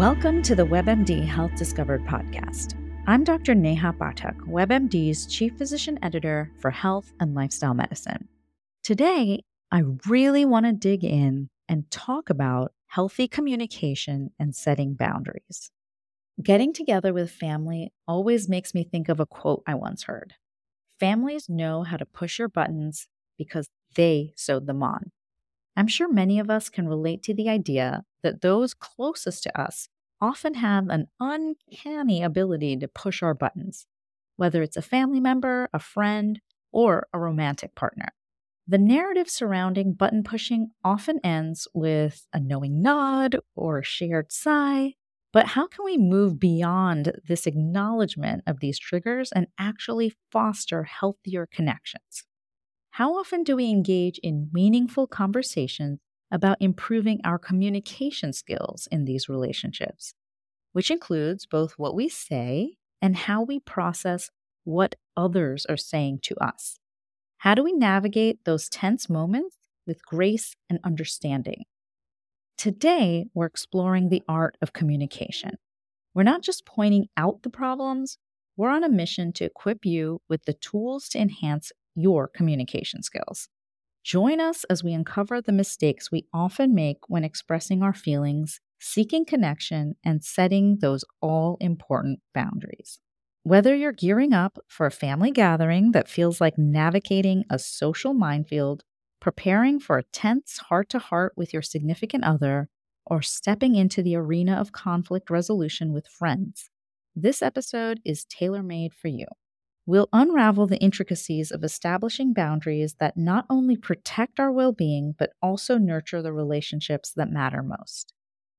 Welcome to the WebMD Health Discovered Podcast. I'm Dr. Neha Pathak, WebMD's Chief Physician Editor for Health and Lifestyle Medicine. Today, I really want to dig in and talk about healthy communication and setting boundaries. Getting together with family always makes me think of a quote I once heard. Families know how to push your buttons because they sewed them on. I'm sure many of us can relate to the idea that those closest to us often have an uncanny ability to push our buttons, whether it's a family member, a friend, or a romantic partner. The narrative surrounding button pushing often ends with a knowing nod or a shared sigh, but how can we move beyond this acknowledgement of these triggers and actually foster healthier connections? How often do we engage in meaningful conversations about improving our communication skills in these relationships, which includes both what we say and how we process what others are saying to us? How do we navigate those tense moments with grace and understanding? Today, we're exploring the art of communication. We're not just pointing out the problems, we're on a mission to equip you with the tools to enhance your communication skills. Join us as we uncover the mistakes we often make when expressing our feelings, seeking connection, and setting those all-important boundaries. Whether you're gearing up for a family gathering that feels like navigating a social minefield, preparing for a tense heart-to-heart with your significant other, or stepping into the arena of conflict resolution with friends, this episode is tailor-made for you. We'll unravel the intricacies of establishing boundaries that not only protect our well-being, but also nurture the relationships that matter most.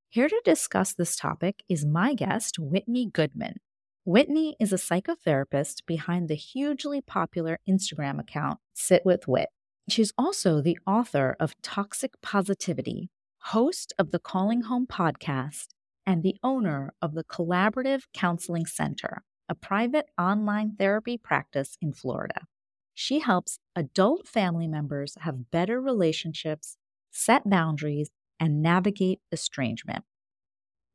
Here to discuss this topic is my guest, Whitney Goodman. Whitney is a psychotherapist behind the hugely popular Instagram account, Sit With Whit. She's also the author of Toxic Positivity, host of the Calling Home podcast, and the owner of the Collaborative Counseling Center, a private online therapy practice in Florida. She helps adult family members have better relationships, set boundaries, and navigate estrangement.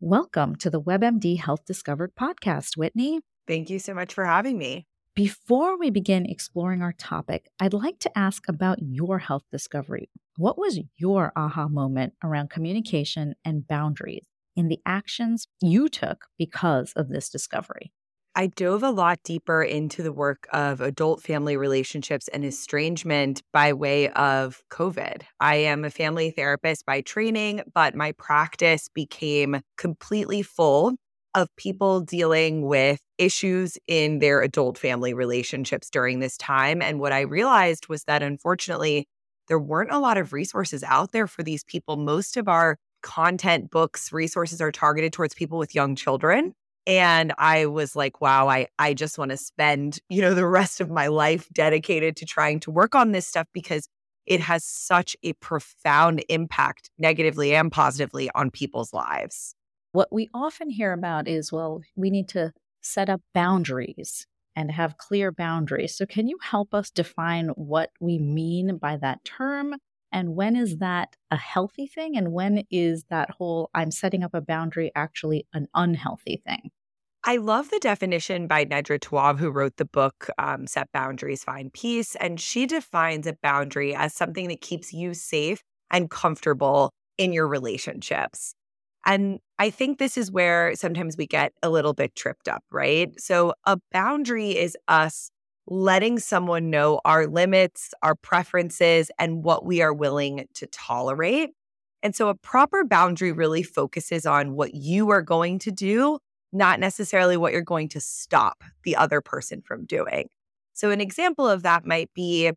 Welcome to the WebMD Health Discovered podcast, Whitney. Thank you so much for having me. Before we begin exploring our topic, I'd like to ask about your health discovery. What was your aha moment around communication and boundaries in the actions you took because of this discovery? I dove a lot deeper into the work of adult family relationships and estrangement by way of COVID. I am a family therapist by training, but my practice became completely full of people dealing with issues in their adult family relationships during this time. And what I realized was that, unfortunately, there weren't a lot of resources out there for these people. Most of our content, books, resources are targeted towards people with young children. And I was like, wow, I just want to spend, the rest of my life dedicated to trying to work on this stuff because it has such a profound impact negatively and positively on people's lives. What we often hear about is, well, we need to set up boundaries and have clear boundaries. So can you help us define what we mean by that term? And when is that a healthy thing? And when is that whole I'm setting up a boundary actually an unhealthy thing? I love the definition by Nedra Tawab, who wrote the book, Set Boundaries, Find Peace. And she defines a boundary as something that keeps you safe and comfortable in your relationships. And I think this is where sometimes we get a little bit tripped up, right? So a boundary is us letting someone know our limits, our preferences, and what we are willing to tolerate. And so a proper boundary really focuses on what you are going to do, not necessarily what you're going to stop the other person from doing. So an example of that might be,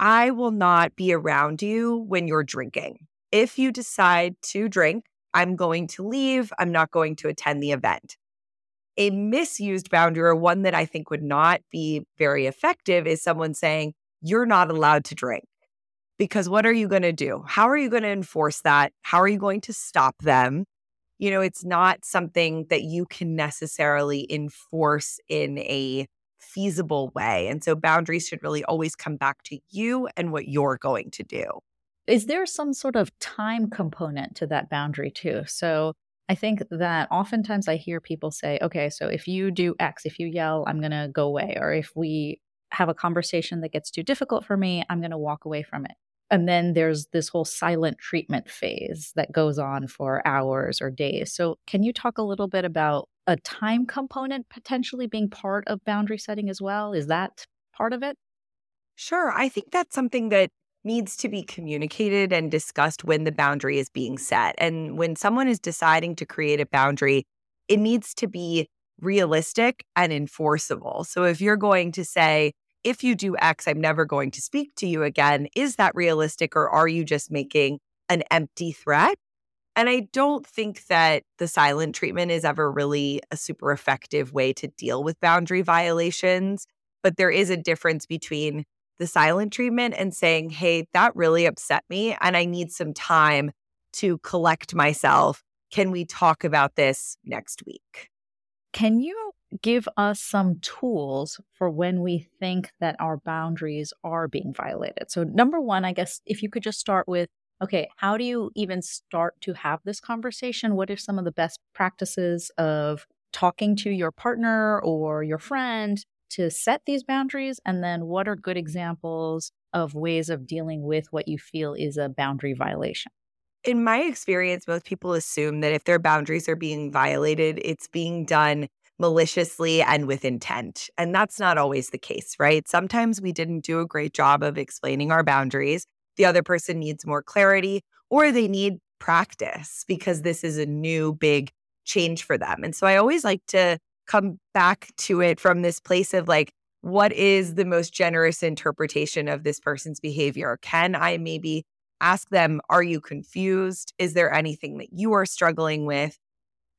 I will not be around you when you're drinking. If you decide to drink, I'm going to leave. I'm not going to attend the event. A misused boundary, or one that I think would not be very effective, is someone saying, you're not allowed to drink. Because what are you going to do? How are you going to enforce that? How are you going to stop them? It's not something that you can necessarily enforce in a feasible way. And so boundaries should really always come back to you and what you're going to do. Is there some sort of time component to that boundary too? So I think that oftentimes I hear people say, okay, so if you do X, if you yell, I'm going to go away. Or if we have a conversation that gets too difficult for me, I'm going to walk away from it. And then there's this whole silent treatment phase that goes on for hours or days. So can you talk a little bit about a time component potentially being part of boundary setting as well? Is that part of it? Sure. I think that's something that needs to be communicated and discussed when the boundary is being set. And when someone is deciding to create a boundary, it needs to be realistic and enforceable. So if you're going to say, if you do X, I'm never going to speak to you again, is that realistic or are you just making an empty threat? And I don't think that the silent treatment is ever really a super effective way to deal with boundary violations, but there is a difference between the silent treatment and saying, hey, that really upset me and I need some time to collect myself. Can we talk about this next week? Can you give us some tools for when we think that our boundaries are being violated? So number one, I guess, if you could just start with, okay, how do you even start to have this conversation? What are some of the best practices of talking to your partner or your friend to set these boundaries? And then what are good examples of ways of dealing with what you feel is a boundary violation? In my experience, most people assume that if their boundaries are being violated, it's being done maliciously and with intent. And that's not always the case, right? Sometimes we didn't do a great job of explaining our boundaries. The other person needs more clarity or they need practice because this is a new big change for them. And so I always like to come back to it from this place of like, what is the most generous interpretation of this person's behavior? Can I maybe ask them, are you confused? Is there anything that you are struggling with?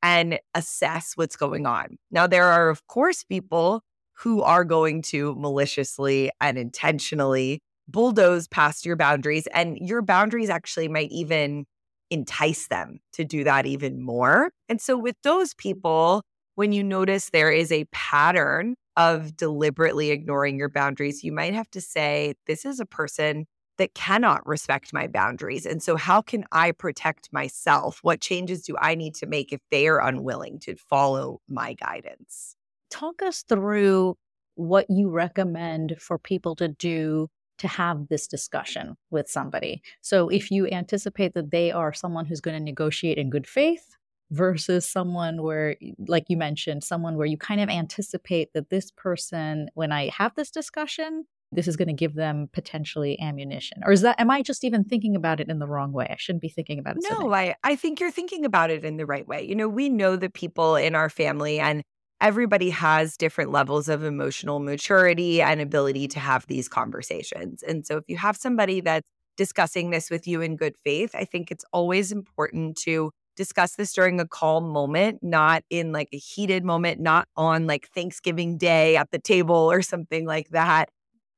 And assess what's going on. Now, there are, of course, people who are going to maliciously and intentionally bulldoze past your boundaries, and your boundaries actually might even entice them to do that even more. And so with those people, when you notice there is a pattern of deliberately ignoring your boundaries, you might have to say, this is a person that cannot respect my boundaries. And so how can I protect myself? What changes do I need to make if they are unwilling to follow my guidance? Talk us through what you recommend for people to do to have this discussion with somebody. So if you anticipate that they are someone who's going to negotiate in good faith, versus someone where, like you mentioned, someone where you kind of anticipate that this person, when I have this discussion, this is going to give them potentially ammunition. Or is that, am I just even thinking about it in the wrong way? I shouldn't be thinking about it. No, I think you're thinking about it in the right way. You know, we know the people in our family and everybody has different levels of emotional maturity and ability to have these conversations. And so if you have somebody that's discussing this with you in good faith, I think it's always important to discuss this during a calm moment, not in like a heated moment, not on like Thanksgiving Day at the table or something like that.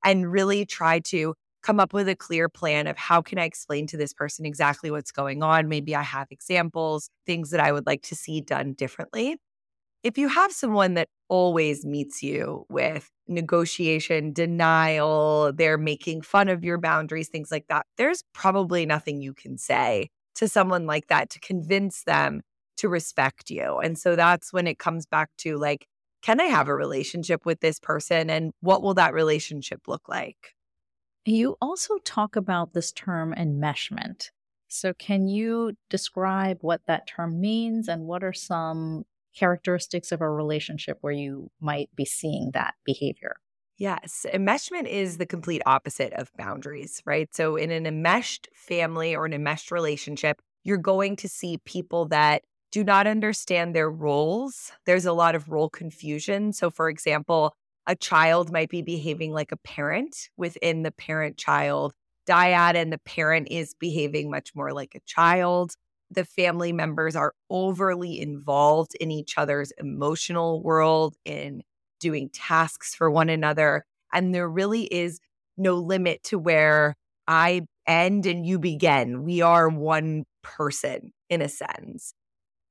And really try to come up with a clear plan of how can I explain to this person exactly what's going on? Maybe I have examples, things that I would like to see done differently. If you have someone that always meets you with negotiation, denial, they're making fun of your boundaries, things like that, there's probably nothing you can say to someone like that to convince them to respect you. And so that's when it comes back to like, can I have a relationship with this person and what will that relationship look like? You also talk about this term enmeshment. So can you describe what that term means and what are some characteristics of a relationship where you might be seeing that behavior? Yes. Enmeshment is the complete opposite of boundaries, right? So in an enmeshed family or an enmeshed relationship, you're going to see people that do not understand their roles. There's a lot of role confusion. So for example, a child might be behaving like a parent within the parent-child dyad, and the parent is behaving much more like a child. The family members are overly involved in each other's emotional world, in doing tasks for one another. And there really is no limit to where I end and you begin. We are one person in a sense.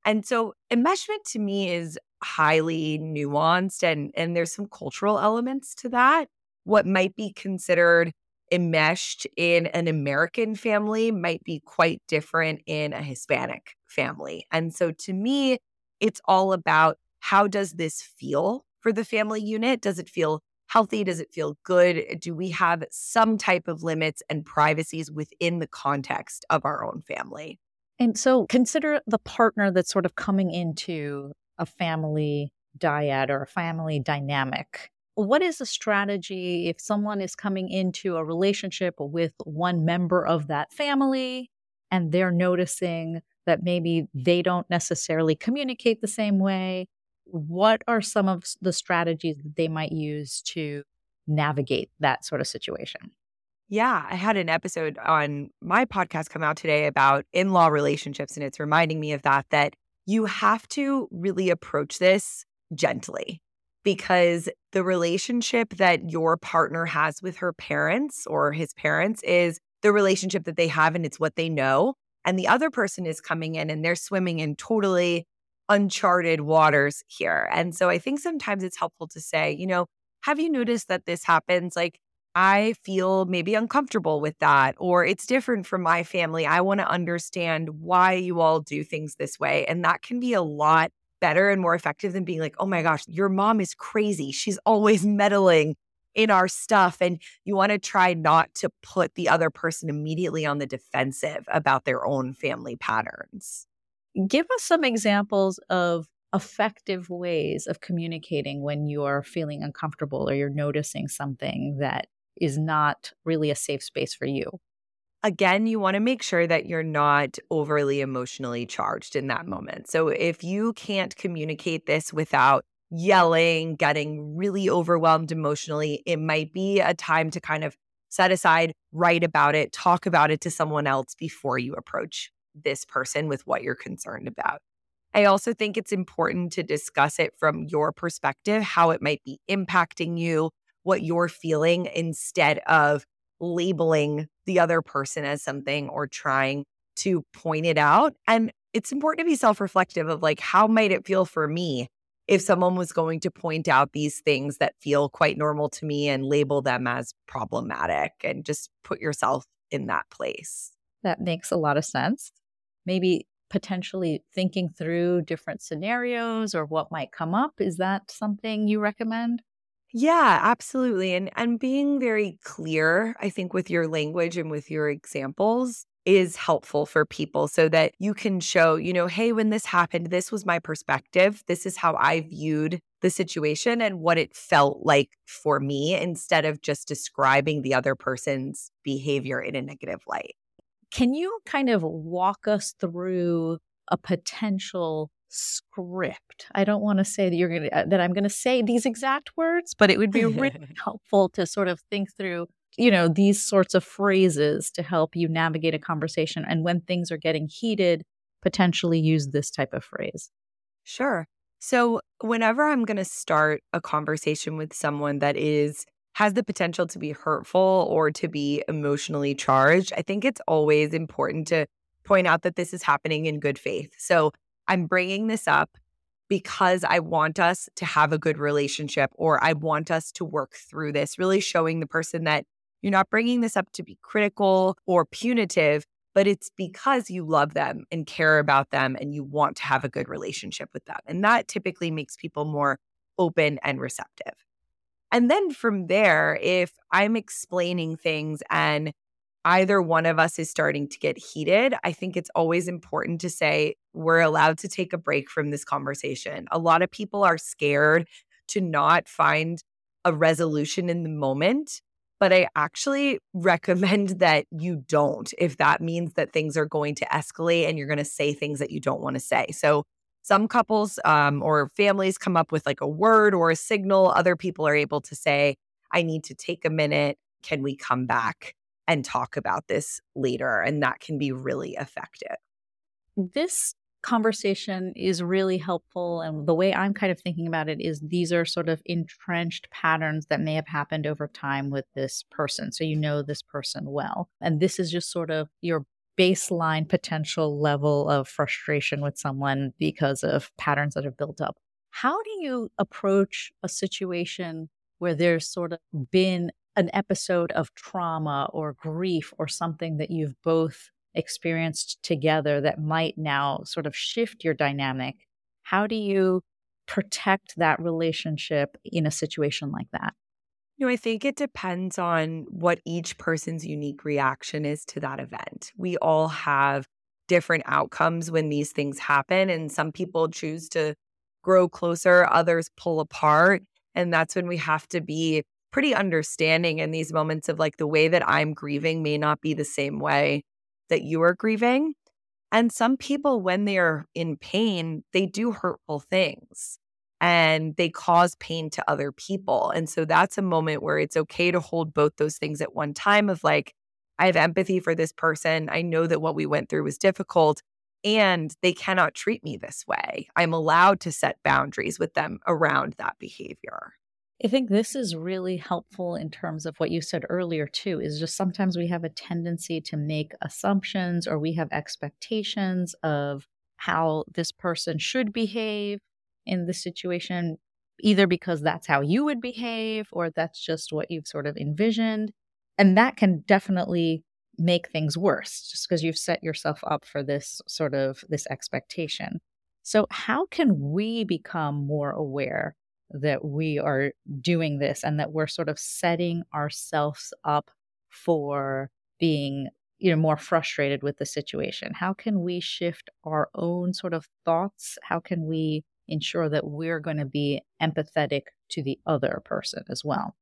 And so enmeshment to me is highly nuanced and there's some cultural elements to that. What might be considered enmeshed in an American family might be quite different in a Hispanic family. And so to me, it's all about how does this feel for the family unit? Does it feel healthy? Does it feel good? Do we have some type of limits and privacies within the context of our own family? And so consider the partner that's sort of coming into a family dyad or a family dynamic. What is the strategy if someone is coming into a relationship with one member of that family and they're noticing that maybe they don't necessarily communicate the same way? What are some of the strategies that they might use to navigate that sort of situation? Yeah, I had an episode on my podcast come out today about in-law relationships, and it's reminding me of that you have to really approach this gently, because the relationship that your partner has with her parents or his parents is the relationship that they have, and it's what they know. And the other person is coming in and they're swimming in totally uncharted waters here. And so I think sometimes it's helpful to say, have you noticed that this happens? Like, I feel maybe uncomfortable with that, or it's different from my family. I want to understand why you all do things this way. And that can be a lot better and more effective than being like, oh my gosh, your mom is crazy. She's always meddling in our stuff. And you want to try not to put the other person immediately on the defensive about their own family patterns. Give us some examples of effective ways of communicating when you are feeling uncomfortable or you're noticing something that is not really a safe space for you. Again, you want to make sure that you're not overly emotionally charged in that moment. So if you can't communicate this without yelling, getting really overwhelmed emotionally, it might be a time to kind of set aside, write about it, talk about it to someone else before you approach this person with what you're concerned about. I also think it's important to discuss it from your perspective, how it might be impacting you, what you're feeling, instead of labeling the other person as something or trying to point it out. And it's important to be self-reflective of like, how might it feel for me if someone was going to point out these things that feel quite normal to me and label them as problematic, and just put yourself in that place. That makes a lot of sense. Maybe potentially thinking through different scenarios or what might come up. Is that something you recommend? Yeah, absolutely. And being very clear, I think, with your language and with your examples is helpful for people so that you can show, hey, when this happened, this was my perspective. This is how I viewed the situation and what it felt like for me, instead of just describing the other person's behavior in a negative light. Can you kind of walk us through a potential script? I don't want to say that I'm going to say these exact words, but it would be really helpful to sort of think through, these sorts of phrases to help you navigate a conversation. And when things are getting heated, potentially use this type of phrase. Sure. So whenever I'm going to start a conversation with someone that has the potential to be hurtful or to be emotionally charged, I think it's always important to point out that this is happening in good faith. So I'm bringing this up because I want us to have a good relationship, or I want us to work through this, really showing the person that you're not bringing this up to be critical or punitive, but it's because you love them and care about them and you want to have a good relationship with them. And that typically makes people more open and receptive. And then from there, if I'm explaining things and either one of us is starting to get heated, I think it's always important to say, we're allowed to take a break from this conversation. A lot of people are scared to not find a resolution in the moment, but I actually recommend that you don't, if that means that things are going to escalate and you're going to say things that you don't want to say. So some couples or families come up with like a word or a signal. Other people are able to say, I need to take a minute. Can we come back and talk about this later? And that can be really effective. This conversation is really helpful. And the way I'm kind of thinking about it is these are sort of entrenched patterns that may have happened over time with this person. So you know this person well. And this is just sort of your baseline potential level of frustration with someone because of patterns that have built up. How do you approach a situation where there's sort of been an episode of trauma or grief or something that you've both experienced together that might now sort of shift your dynamic, how do you protect that relationship in a situation like that? You know, I think it depends on what each person's unique reaction is to that event. We all have different outcomes when these things happen, and some people choose to grow closer, others pull apart. And that's when we have to be pretty understanding in these moments of like, the way that I'm grieving may not be the same way that you are grieving. And some people, when they are in pain, they do hurtful things and they cause pain to other people. And so that's a moment where it's okay to hold both those things at one time of like, I have empathy for this person. I know that what we went through was difficult and they cannot treat me this way. I'm allowed to set boundaries with them around that behavior. I think this is really helpful in terms of what you said earlier too, is just sometimes we have a tendency to make assumptions or we have expectations of how this person should behave in this situation, either because that's how you would behave or that's just what you've sort of envisioned. And that can definitely make things worse just because you've set yourself up for this sort of this expectation. So how can we become more aware that we are doing this and that we're sort of setting ourselves up for being, you know, more frustrated with the situation? How can we shift our own sort of thoughts? How can we ensure that we're going to be empathetic to the other person as well?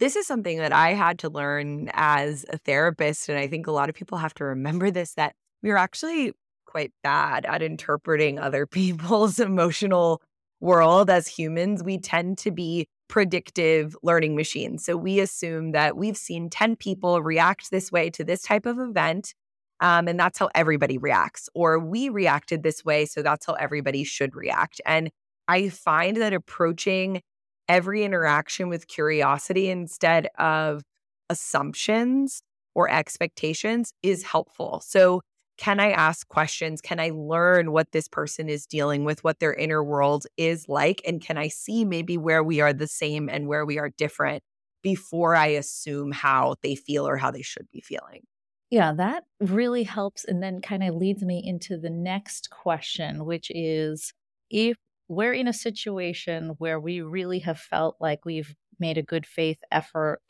This is something that I had to learn as a therapist. And I think a lot of people have to remember this, that we're actually quite bad at interpreting other people's emotional world as humans. We tend to be predictive learning machines. So we assume that we've seen 10 people react this way to this type of event. And that's how everybody reacts. Or we reacted this way, so that's how everybody should react. And I find that approaching every interaction with curiosity instead of assumptions or expectations is helpful. So can I ask questions? Can I learn what this person is dealing with, what their inner world is like? And can I see maybe where we are the same and where we are different before I assume how they feel or how they should be feeling? Yeah, that really helps. And then kind of leads me into the next question, which is, if we're in a situation where we really have felt like we've made a good faith effort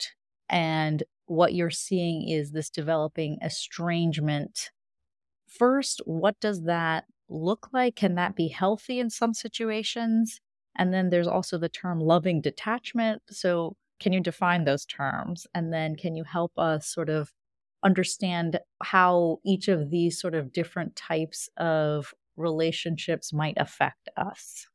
and what you're seeing is this developing estrangement, first, what does that look like? Can that be healthy in some situations? And then there's also the term loving detachment. So can you define those terms? And then can you help us sort of understand how each of these sort of different types of relationships might affect us?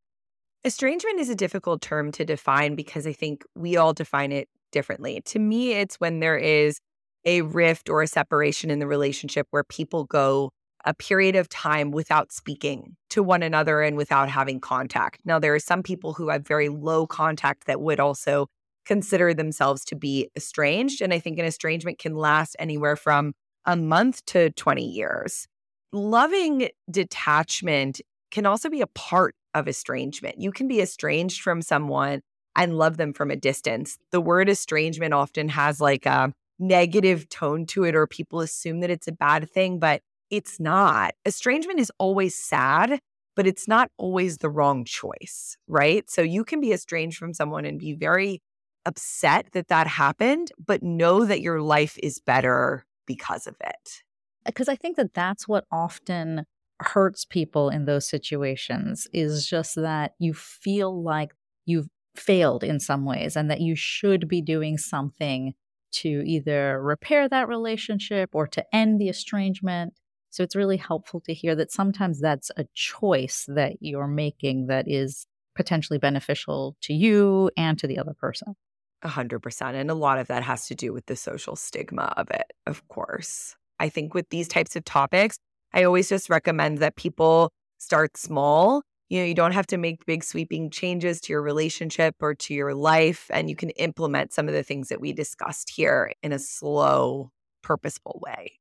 Estrangement is a difficult term to define because I think we all define it differently. To me, it's when there is a rift or a separation in the relationship where people go a period of time without speaking to one another and without having contact. Now, there are some people who have very low contact that would also consider themselves to be estranged. And I think an estrangement can last anywhere from a month to 20 years. Loving detachment can also be a part of estrangement. You can be estranged from someone and love them from a distance. The word estrangement often has like a negative tone to it, or people assume that it's a bad thing, but it's not. Estrangement is always sad, but it's not always the wrong choice, right? So you can be estranged from someone and be very upset that that happened, but know that your life is better because of it. Because I think that that's what often hurts people in those situations, is just that you feel like you've failed in some ways and that you should be doing something to either repair that relationship or to end the estrangement. So it's really helpful to hear that sometimes that's a choice that you're making that is potentially beneficial to you and to the other person. 100%. And a lot of that has to do with the social stigma of it, of course. I think with these types of topics, I always just recommend that people start small. You know, you don't have to make big sweeping changes to your relationship or to your life. And you can implement some of the things that we discussed here in a slow, purposeful way.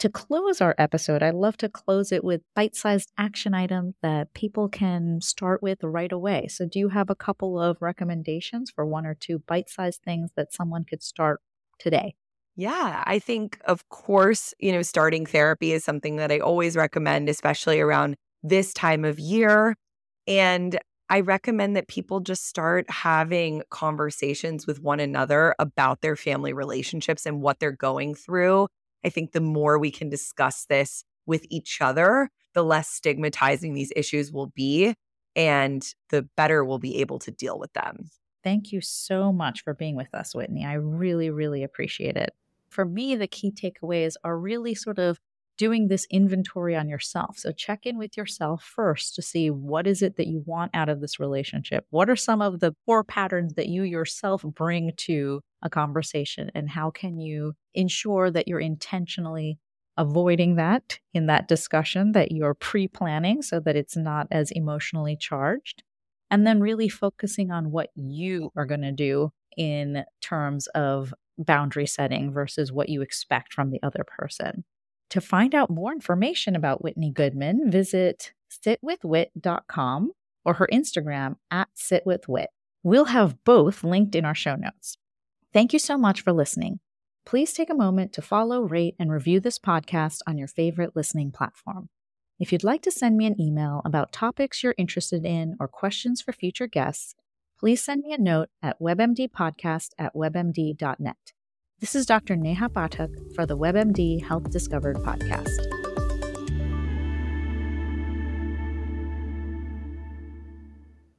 To close our episode, I love to close it with bite-sized action items that people can start with right away. So do you have a couple of recommendations for one or two bite-sized things that someone could start today? Yeah, I think, of course, starting therapy is something that I always recommend, especially around this time of year. And I recommend that people just start having conversations with one another about their family relationships and what they're going through. I think the more we can discuss this with each other, the less stigmatizing these issues will be, and the better we'll be able to deal with them. Thank you so much for being with us, Whitney. I really, really appreciate it. For me, the key takeaways are really sort of doing this inventory on yourself. So check in with yourself first to see what is it that you want out of this relationship. What are some of the core patterns that you yourself bring to a conversation, and how can you ensure that you're intentionally avoiding that in that discussion, that you're pre-planning so that it's not as emotionally charged, and then really focusing on what you are going to do in terms of boundary setting versus what you expect from the other person. To find out more information about Whitney Goodman, visit sitwithwhit.com or her Instagram @sitwithwhit. We'll have both linked in our show notes. Thank you so much for listening. Please take a moment to follow, rate, and review this podcast on your favorite listening platform. If you'd like to send me an email about topics you're interested in or questions for future guests, please send me a note at webmdpodcast@webmd.net. This is Dr. Neha Pathak for the WebMD Health Discovered Podcast.